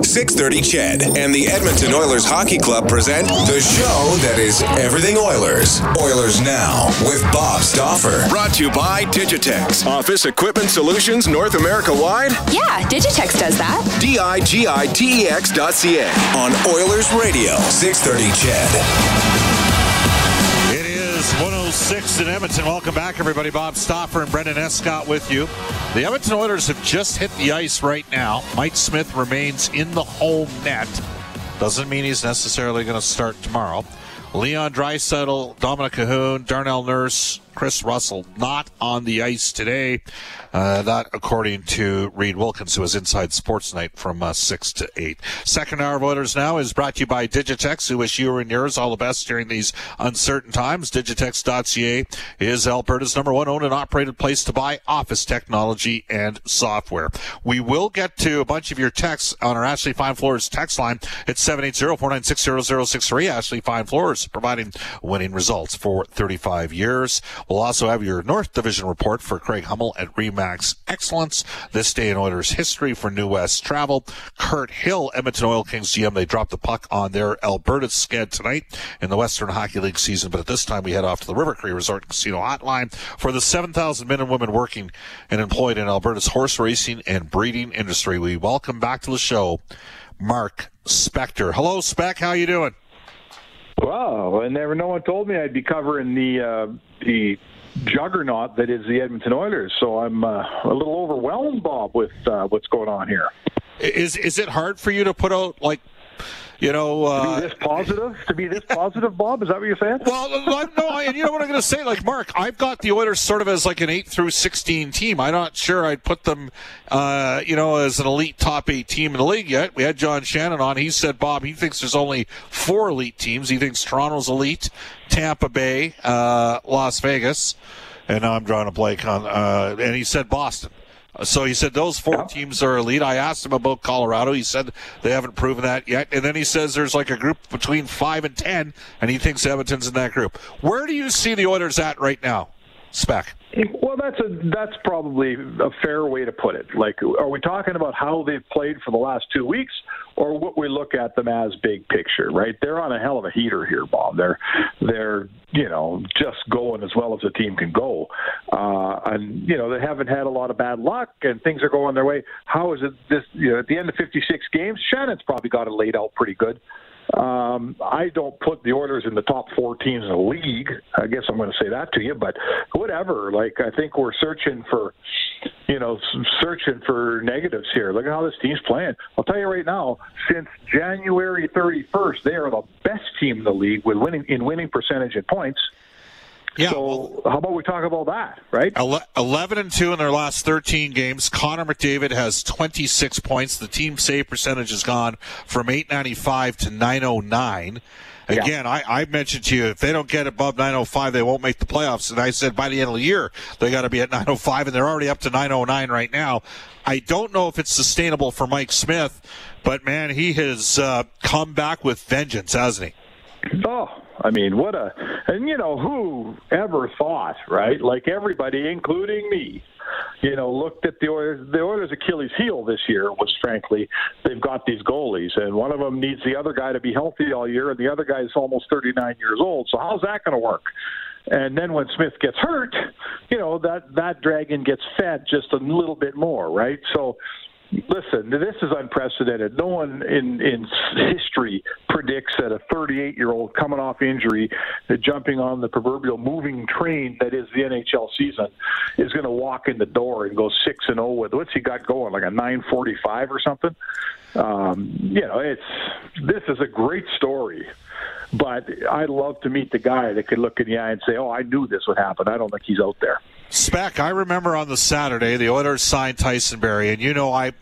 630 CHED and the Edmonton Oilers Hockey Club present the show that is everything Oilers. Oilers Now with Bob Stauffer. Brought to you by Digitex. Office Equipment Solutions North America wide? Yeah, Digitex does that. Digitex.ca on Oilers Radio, 630 CHED. It is 106 in Edmonton. Welcome back, everybody. Bob Stauffer and Brendan Escott with you. The Edmonton Oilers have just hit the ice right now. Mike Smith remains in the home net. Doesn't mean he's necessarily going to start tomorrow. Leon Draisaitl, Dominik Kahun, Darnell Nurse, Chris Russell not on the ice today. That according to Reed Wilkins, who was inside Sports Night from 6 to 8. Second hour of Oilers Now is brought to you by Digitex. We wish you and yours all the best during these uncertain times. Digitex.ca is Alberta's number one owned and operated place to buy office technology and software. We will get to a bunch of your texts on our Ashley Fine Floors text line at 780-496-0063. Ashley Fine Floors, providing winning results for 35 years. We'll also have your North Division report for Craig Hummel at REMAX Excellence. This day in Oilers history for New West Travel. Kurt Hill, Edmonton Oil Kings GM, they dropped the puck on their Alberta sked tonight in the Western Hockey League season. But at this time, we head off to the River Cree Resort and Casino hotline for the 7,000 men and women working and employed in Alberta's horse racing and breeding industry. We welcome back to the show Mark Spector. Hello, Spec. How you doing? Wow, and no one told me I'd be covering the juggernaut that is the Edmonton Oilers. So I'm a little overwhelmed, Bob, with what's going on here. Is it hard for you to put out, like, you know, to be this positive, Bob? Is that what you're saying? Well, no, and you know what I'm going to say. Like, Mark, I've got the Oilers sort of as like an 8-16 team. I'm not sure I'd put them, as an elite top 8 team in the league yet. We had John Shannon on. He said, Bob, he thinks there's only 4 elite teams. He thinks Toronto's elite, Tampa Bay, Las Vegas, and now I'm drawing a blank on. And he said Boston. So he said those 4 teams are elite. I asked him about Colorado. He said they haven't proven that yet. And then he says there's like a group between 5 and 10, and he thinks Edmonton's in that group. Where do you see the Oilers at right now, Spec? Well, that's probably a fair way to put it. Like, are we talking about how they've played for the last 2 weeks, or what we look at them as big picture? Right, they're on a hell of a heater here, Bob. They're just going as well as a team can go, and they haven't had a lot of bad luck, and things are going their way. How is it this? At the end of 56 games, Shannon's probably got it laid out pretty good. I don't put the Oilers in the top 4 teams in the league. I guess I'm going to say that to you, but whatever. Like, I think we're searching for negatives here. Look at how this team's playing. I'll tell you right now, since January 31st, they are the best team in the league with winning percentage and points. Yeah, so how about we talk about that, right? 11-2 in their last 13 games. Connor McDavid has 26 points. The team save percentage has gone from 895 to 909. Again, yeah. I mentioned to you, if they don't get above 905, they won't make the playoffs. And I said by the end of the year, they got to be at 905, and they're already up to 909 right now. I don't know if it's sustainable for Mike Smith, but, man, he has come back with vengeance, hasn't he? Oh, I mean, who ever thought, right? Like, everybody, including me, looked at the Oilers. The Oilers' Achilles heel this year was, frankly, they've got these goalies, and one of them needs the other guy to be healthy all year, and the other guy is almost 39 years old. So how's that going to work? And then when Smith gets hurt, that dragon gets fed just a little bit more, right? So, listen, this is unprecedented. No one in history predicts that a 38-year-old coming off injury, jumping on the proverbial moving train that is the NHL season, is going to walk in the door and go 6-0 with, what's he got going, like a 945 or something? This is a great story. But I'd love to meet the guy that could look in the eye and say, oh, I knew this would happen. I don't think he's out there. Spec, I remember on the Saturday, the Oilers signed Tyson Berry, and you know I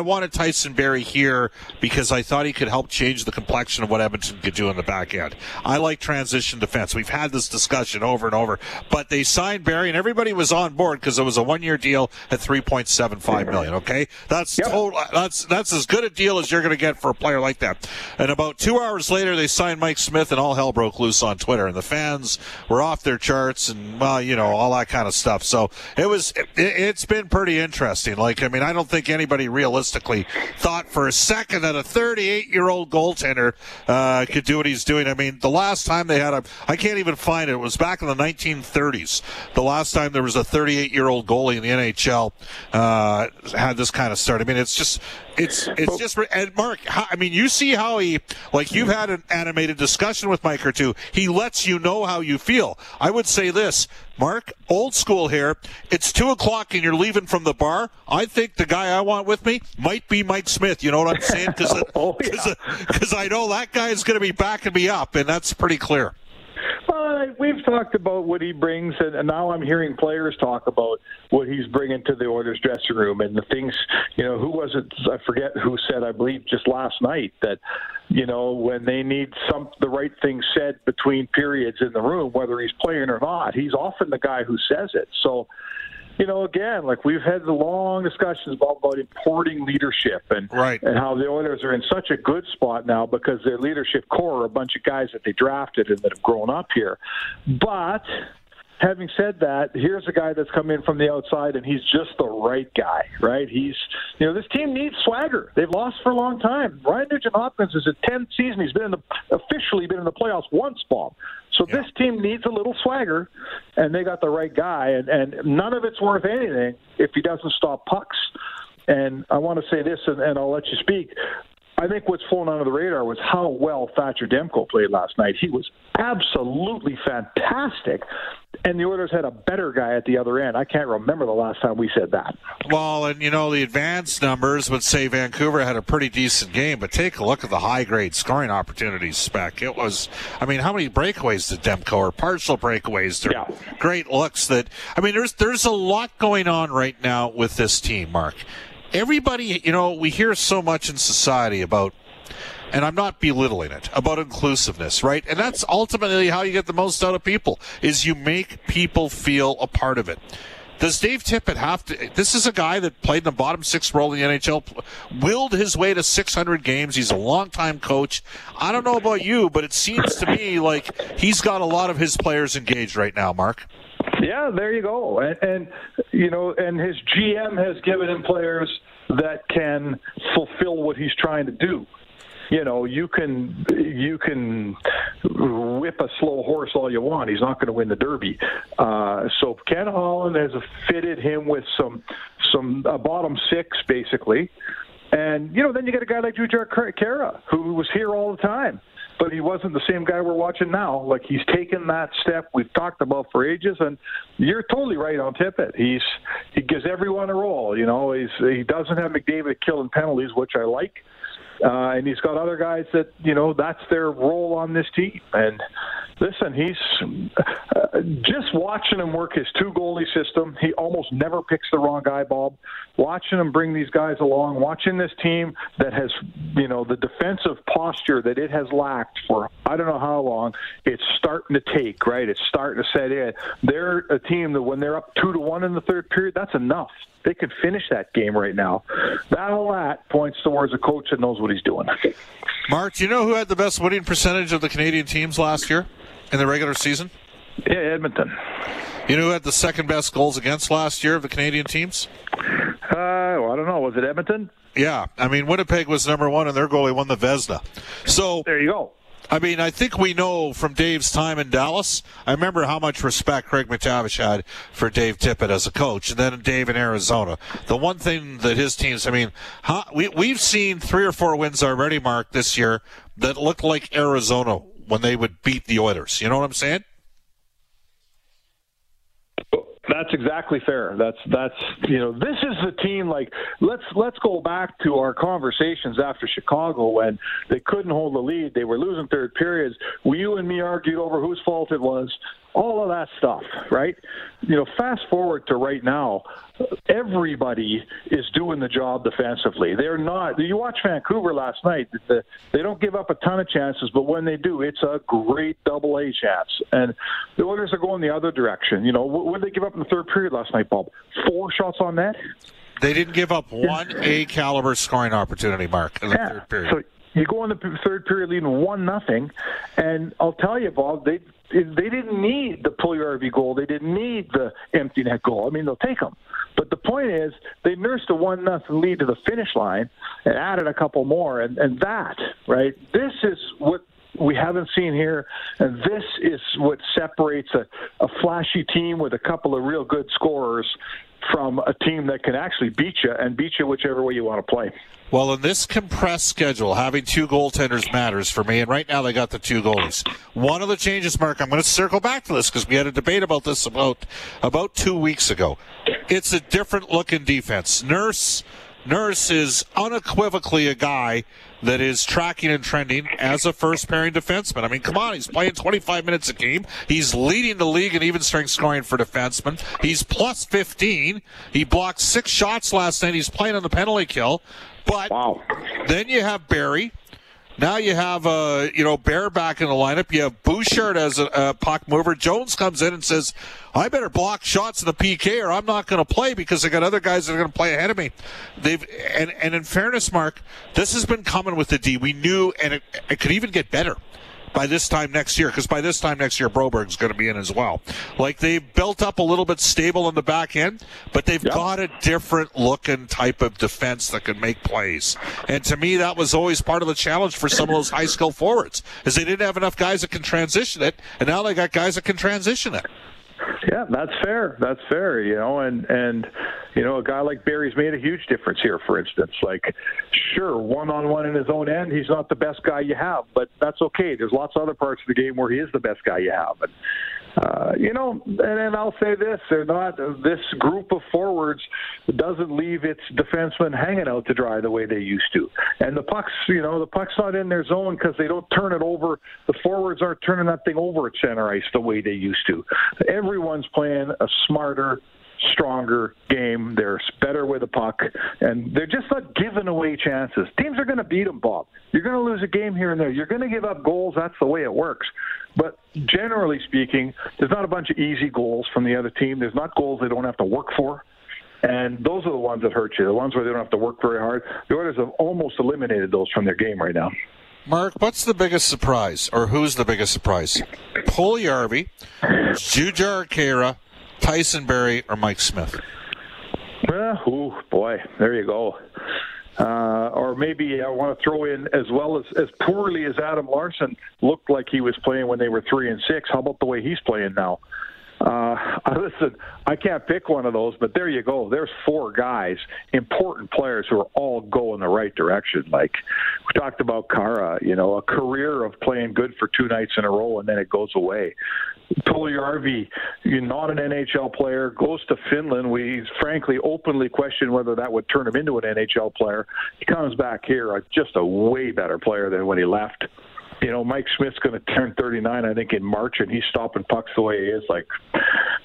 wanted Tyson Berry here because I thought he could help change the complexion of what Edmonton could do in the back end. I like transition defense. We've had this discussion over and over, but they signed Berry, and everybody was on board because it was a one-year deal at $3.75 million. Okay, that's total. That's as good a deal as you're going to get for a player like that. And about 2 hours later, they signed Mike Smith, and all hell broke loose on Twitter, and the fans were off their charts, and well, you know, all that kind of stuff. So it's been pretty interesting. Like, I mean, I don't think anybody realistically thought for a second that a 38-year-old goaltender could do what he's doing. I mean, the last time they had I can't even find it. It was back in the 1930s. The last time there was a 38-year-old goalie in the NHL had this kind of start. I mean, it's just and Mark, I mean, you see how he, like, you've had an animated discussion with Mike or two. He lets you know how you feel. I would say this, Mark, old school here. It's 2:00 and you're leaving from the bar. I think the guy I want with me might be Mike Smith. You know what I'm saying? Because I know that guy is going to be backing me up, and that's pretty clear. Well, we've talked about what he brings, and now I'm hearing players talk about what he's bringing to the Oilers dressing room and the things, you know, who was it? I forget who said, I believe just last night, that, you know, when they need the right thing said between periods in the room, whether he's playing or not, he's often the guy who says it. So, you know, again, like, we've had the long discussions about importing leadership and how the Oilers are in such a good spot now because their leadership core are a bunch of guys that they drafted and that have grown up here. But having said that, here's a guy that's come in from the outside, and he's just the right guy, right? He's, you know, this team needs swagger. They've lost for a long time. Ryan Nugent-Hopkins is a 10th season. He's officially been in the playoffs once, Bob. So this team needs a little swagger, and they got the right guy, and none of it's worth anything if he doesn't stop pucks. And I want to say this, and I'll let you speak. I think what's flown under the radar was how well Thatcher Demko played last night. He was absolutely fantastic, and the Oilers had a better guy at the other end. I can't remember the last time we said that. Well, and, you know, the advanced numbers would say Vancouver had a pretty decent game, but take a look at the high-grade scoring opportunities, Spec. It was, I mean, how many breakaways did Demko, or partial breakaways? Great looks that, I mean, there's a lot going on right now with this team, Mark. Everybody, you know, we hear so much in society about, and I'm not belittling it, about inclusiveness, right? And that's ultimately how you get the most out of people, is you make people feel a part of it. Does Dave Tippett have to? This is a guy that played in the bottom six role in the NHL, willed his way to 600 games. He's a longtime coach. I don't know about you, but it seems to me like he's got a lot of his players engaged right now, Mark. Yeah, there you go. And, you know, and his GM has given him players that can fulfill what he's trying to do. You know, you can whip a slow horse all you want. He's not going to win the Derby. So Ken Holland has fitted him with some bottom six, basically. And, you know, then you get a guy like JuJu Carra, who was here all the time. But he wasn't the same guy we're watching now. Like, he's taken that step we've talked about for ages, and you're totally right on Tippett. He gives everyone a role. You know, he doesn't have McDavid killing penalties, which I like, and he's got other guys that, you know, that's their role on this team. And listen, he's just watching him work his two goalie system. He almost never picks the wrong guy, Bob. Watching him bring these guys along, watching this team that has, you know, the defensive posture that it has lacked for I don't know how long, it's starting to take, right? It's starting to set in. They're a team that when they're up 2-1 in the third period, that's enough. They could finish that game right now. That points towards a coach that knows what he's doing. Mark, do you know who had the best winning percentage of the Canadian teams last year in the regular season? Yeah, Edmonton. You know who had the second best goals against last year of the Canadian teams? Well, I don't know. Was it Edmonton? Yeah. I mean, Winnipeg was number one, and their goalie won the Vezina. So there you go. I mean, I think we know from Dave's time in Dallas, I remember how much respect Craig McTavish had for Dave Tippett as a coach, and then Dave in Arizona. The one thing that his teams, I mean, we've seen 3 or 4 wins already, Mark, this year that looked like Arizona when they would beat the Oilers. You know what I'm saying? That's exactly fair. That's you know, this is the team. Like, let's go back to our conversations after Chicago when they couldn't hold the lead. They were losing third periods. You and me argued over whose fault it was. all of that stuff, right? You know, fast forward to right now, everybody is doing the job defensively. They're not. You watch Vancouver last night. They don't give up a ton of chances, but when they do, it's a great double-A chance. And the Oilers are going the other direction. You know, what did they give up in the third period last night, Bob? 4 shots on net? They didn't give up one A-caliber scoring opportunity, Mark, in the third period. So you go in the third period leading 1-0, and I'll tell you, Bob, they didn't need the Puljujarvi goal. They didn't need the empty net goal. I mean, they'll take them. But the point is, they nursed a 1-0 lead to the finish line and added a couple more, and that, right, this is what we haven't seen here, and this is what separates a flashy team with a couple of real good scorers from a team that can actually beat you whichever way you want to play. Well, in this compressed schedule, having two goaltenders matters for me, and right now they got the two goalies. One of the changes, Mark, I'm going to circle back to this because we had a debate about this about 2 weeks ago. It's a different look in defense. Nurse is unequivocally a guy that is tracking and trending as a first-pairing defenseman. I mean, come on, he's playing 25 minutes a game. He's leading the league in even-strength scoring for defensemen. He's plus 15. He blocked 6 shots last night. He's playing on the penalty kill. But Then you have Berry. Now you have, Bear back in the lineup. You have Bouchard as a puck mover. Jones comes in and says, I better block shots in the PK or I'm not going to play because I got other guys that are going to play ahead of me. And in fairness, Mark, this has been coming with the D. We knew, and it could even get better by this time next year, because by this time next year, Broberg's going to be in as well. Like, they've built up a little bit stable in the back end, but they've got a different look and type of defense that can make plays. And to me, that was always part of the challenge for some of those high-skill forwards, is they didn't have enough guys that can transition it, and now they got guys that can transition it. Yeah, that's fair. That's fair, you know, and you know, a guy like Barry's made a huge difference here, for instance. Like, sure, one-on-one in his own end, he's not the best guy you have, but that's okay. There's lots of other parts of the game where he is the best guy you have. And, and I'll say this, this group of forwards doesn't leave its defensemen hanging out to dry the way they used to. And the puck's not in their zone because they don't turn it over. The forwards aren't turning that thing over at center ice the way they used to. Everyone's playing a smarter, stronger game. They're better with the puck, and they're just not giving away chances. Teams are going to beat them, Bob. You're going to lose a game here and there. You're going to give up goals. That's the way it works. But generally speaking, there's not a bunch of easy goals from the other team. There's not goals they don't have to work for. And those are the ones that hurt you, the ones where they don't have to work very hard. The Oilers have almost eliminated those from their game right now. Mark, what's the biggest surprise, or who's the biggest surprise? Puljujarvi, JuJu Carra, Tyson Berry, or Mike Smith? There you go. Or maybe I want to throw in, as poorly as Adam Larson looked like he was playing when they were 3-6, how about the way he's playing now? Listen, I can't pick one of those, but there you go. There's 4 guys, important players who are all going the right direction. Like, we talked about Carra, you know, a career of playing good for 2 nights in a row, and then it goes away. Puljujarvi, you're not an NHL player, goes to Finland. We frankly openly questioned whether that would turn him into an NHL player. He comes back here, just a way better player than when he left. You know, Mike Smith's going to turn 39, I think, in March, and he's stopping pucks the way he is. Like,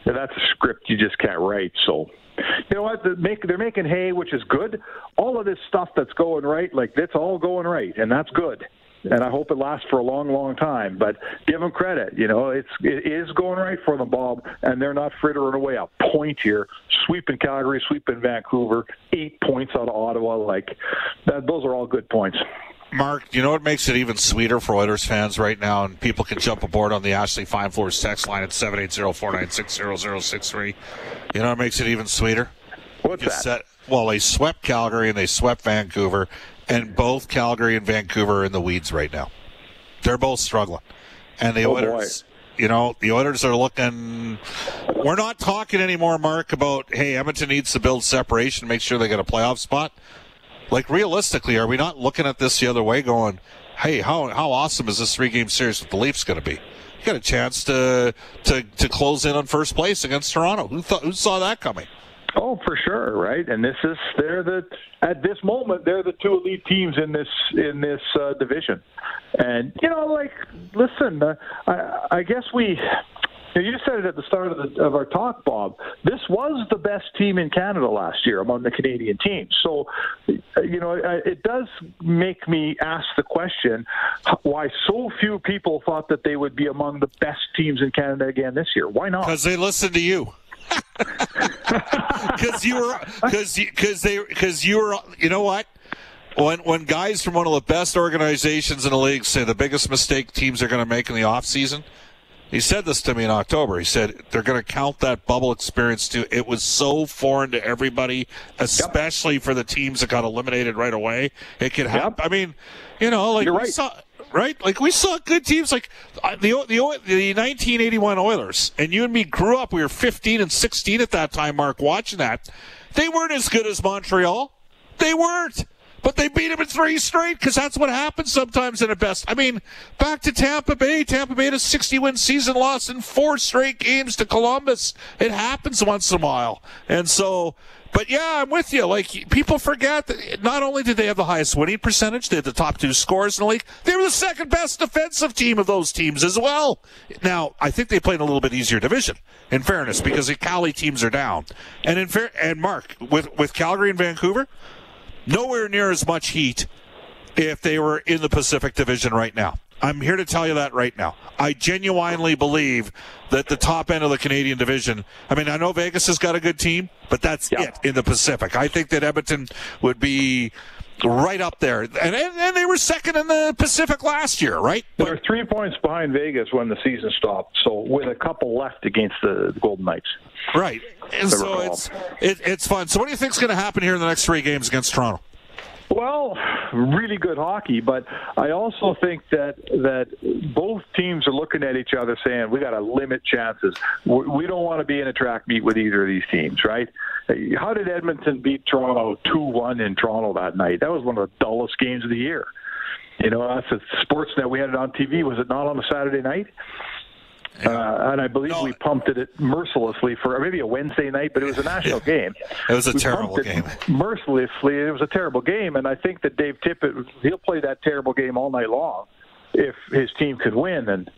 that's a script you just can't write. So, you know what? They're making hay, which is good. All of this stuff that's going right, like, it's all going right, and that's good. And I hope it lasts for a long, long time. But give them credit. You know, it is going right for them, Bob, and they're not frittering away a point here. Sweeping Calgary, sweeping Vancouver, 8 points out of Ottawa. Like, those are all good points. Mark, you know what makes it even sweeter for Oilers fans right now, and people can jump aboard on the Ashley Fine Floors text line at 780-496-0063. You know what makes it even sweeter? What's that? Well, they swept Calgary and they swept Vancouver, and both Calgary and Vancouver are in the weeds right now. They're both struggling. And the Oilers... Boy. You know, the Oilers are looking... We're not talking anymore, Mark, about, hey, Edmonton needs to build separation, make sure they get a playoff spot. Like, realistically, are we not looking at this the other way going, hey, how awesome is this 3-game series with the Leafs going to be? You got a chance to close in on first place against Toronto. Who saw that coming? Oh, for sure, right? And at this moment they're the two elite teams in this division. And you know, like, listen, I guess we You said it at the start of our talk, Bob. This was the best team in Canada last year among the Canadian teams. So, you know, it does make me ask the question why so few people thought that they would be among the best teams in Canada again this year. Why not? Because they listened to you. Because you were. You know what? When guys from one of the best organizations in the league say the biggest mistake teams are going to make in the offseason, he said this to me in October. He said they're going to count that bubble experience too. It was so foreign to everybody, especially for the teams that got eliminated right away. It could happen. Yep. I mean, you know, like you're right. We saw good teams like the 1981 Oilers, and you and me grew up. We were 15 and 16 at that time, Mark, watching that. They weren't as good as Montreal. They weren't. But they beat him in three straight because that's what happens sometimes in a best. I mean, back to Tampa Bay. Tampa Bay had a 60-win season, loss in four straight games to Columbus. It happens once in a while. And so, but yeah, I'm with you. Like, people forget that not only did they have the highest winning percentage, they had the top two scores in the league, they were the second best defensive team of those teams as well. Now, I think they played in a little bit easier division, in fairness, because the Cali teams are down. And Mark, with Calgary and Vancouver, nowhere near as much heat if they were in the Pacific Division right now. I'm here to tell you that right now. I genuinely believe that the top end of the Canadian Division, I mean, I know Vegas has got a good team, but that's it in the Pacific. I think that Edmonton would be right up there. And they were second in the Pacific last year, right? They're 3 points behind Vegas when the season stopped, so with a couple left against the Golden Knights. Right. And so it's fun. So what do you think is going to happen here in the next three games against Toronto? Well, really good hockey, but I also think that both teams are looking at each other saying, we got to limit chances. We don't want to be in a track meet with either of these teams, right? How did Edmonton beat Toronto 2-1 in Toronto that night? That was one of the dullest games of the year. You know, that's a Sportsnet. We had it on TV. Was it not on a Saturday night? And I believe we pumped it mercilessly for maybe a Wednesday night, but it was a national game. It was a terrible game. Mercilessly, it was a terrible game, and I think that Dave Tippett, he'll play that terrible game all night long if his team could win. And,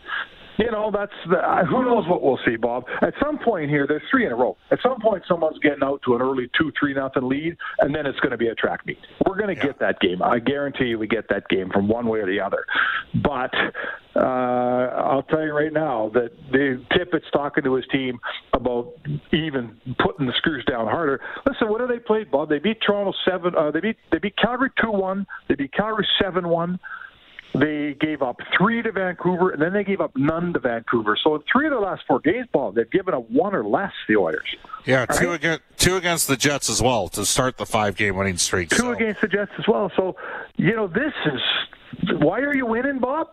you know, who knows what we'll see, Bob. At some point here, there's three in a row. At some point, someone's getting out to an early 2-3-0 lead, and then it's going to be a track meet. We're going to get that game. I guarantee you we get that game from one way or the other. But I'll tell you right now that Tippett's talking to his team about even putting the screws down harder. Listen, what do they play, Bob? They beat Toronto 7. They beat Calgary 2-1. They beat Calgary 7-1. They gave up 3 to Vancouver, and then they gave up none to Vancouver. So in 3 of the last 4 games, Bob, they've given up 1 or less, the Oilers. Yeah, two against the Jets as well to start the 5-game winning streak. Two against the Jets as well. So, you know, this is – why are you winning, Bob?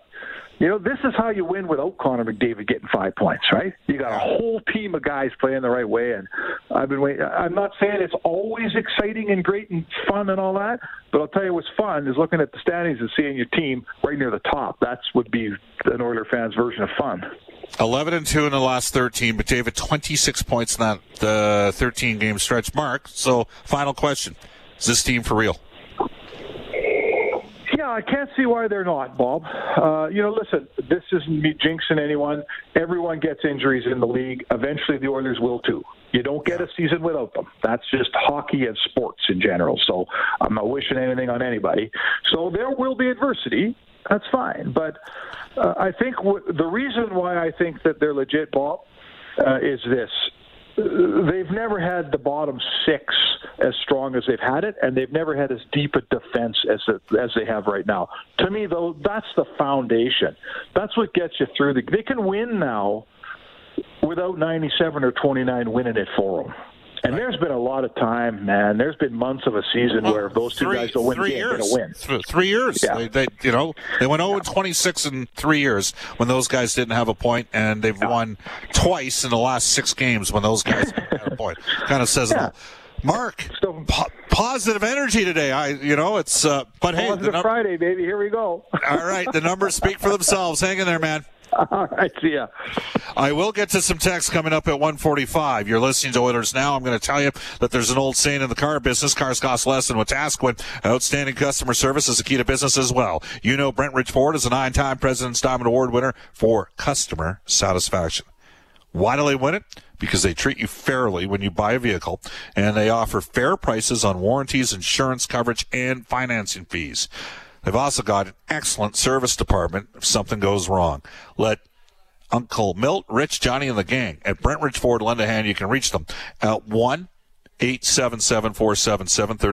You know, this is how you win without Connor McDavid getting 5 points, right? You got a whole team of guys playing the right way, and I've been waiting. I'm not saying it's always exciting and great and fun and all that, but I'll tell you what's fun is looking at the standings and seeing your team right near the top. That would be an Oilers fan's version of fun. 11-2 in the last 13, but David 26 points in that 13-game stretch. Mark, so final question: is this team for real? Yeah, I can't see why they're not, Bob. You know, listen, this isn't me jinxing anyone. Everyone gets injuries in the league. Eventually, the Oilers will too. You don't get a season without them. That's just hockey and sports in general. So I'm not wishing anything on anybody. So there will be adversity. That's fine. But I think the reason why I think that they're legit, Bob, is this. They've never had the bottom 6 as strong as they've had it, and they've never had as deep a defense as they have right now. To me, though, that's the foundation. That's what gets you through. They can win now without 97 or 29 winning it for them. And there's been a lot of time, man. There's been months of a season where if those two guys don't win, they're going to win. 3 years. Yeah. They went 0-26 in 3 years when those guys didn't have a point, and they've won twice in the last 6 games when those guys haven't had a point. Kind of says it all. Mark, positive energy today. It's but hey, positive Friday, baby. Here we go. All right, the numbers speak for themselves. Hang in there, man. All right, see ya. I will get to some texts coming up at 1:45. You're listening to Oilers Now. I'm going to tell you that there's an old saying in the car business, cars cost less than what's asked when outstanding customer service is the key to business as well. You know Brentridge Ford is a 9-time President's Diamond Award winner for customer satisfaction. Why do they win it? Because they treat you fairly when you buy a vehicle, and they offer fair prices on warranties, insurance coverage, and financing fees. They've also got an excellent service department if something goes wrong. Let Uncle Milt, Rich, Johnny, and the gang at Brentridge Ford lend a hand. You can reach them at 1-877-477-30.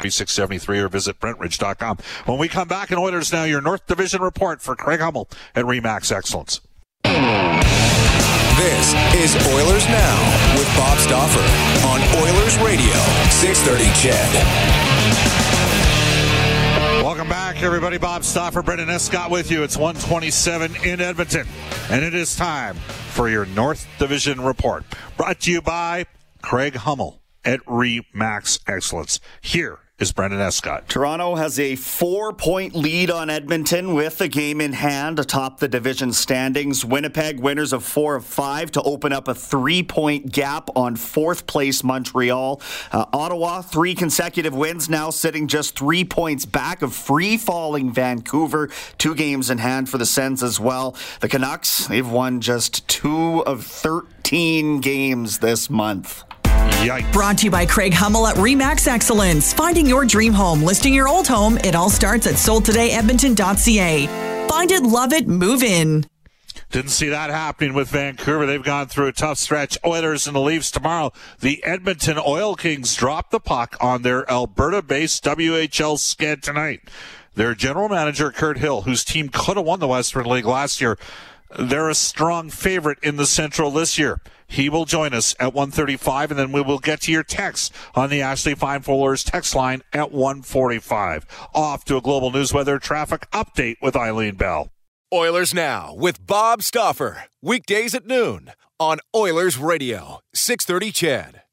3673 or visit Brentridge.com. When we come back in Oilers Now, your North Division report for Craig Hummel at REMAX Excellence. This is Oilers Now with Bob Stauffer on Oilers Radio, 630 CHED. Welcome back, everybody. Bob Stauffer, Brendan Escott with you. It's 1:27 in Edmonton, and it is time for your North Division report. Brought to you by Craig Hummel at REMAX Excellence. Here is Brendan Escott. Toronto has a 4-point lead on Edmonton with a game in hand atop the division standings. Winnipeg, winners of 4 of 5 to open up a 3-point gap on 4th place Montreal. Ottawa, 3 consecutive wins, now sitting just 3 points back of free-falling Vancouver. 2 games in hand for the Sens as well. The Canucks, they've won just 2 of 13 games this month. Yikes. Brought to you by Craig Hummel at REMAX Excellence. Finding your dream home, listing your old home, it all starts at soldtodayedmonton.ca. Find it, love it, move in. Didn't see that happening with Vancouver. They've gone through a tough stretch. Oilers and the Leafs tomorrow. The Edmonton Oil Kings drop the puck on their Alberta-based WHL sked tonight. Their general manager, Kurt Hill, whose team could have won the Western League last year, they're a strong favorite in the Central this year. He will join us at 1:35, and then we will get to your text on the Ashley Fine Floors text line at 1:45. Off to a global news weather traffic update with Eileen Bell. Oilers Now with Bob Stauffer. Weekdays at noon on Oilers Radio, 630 CHED.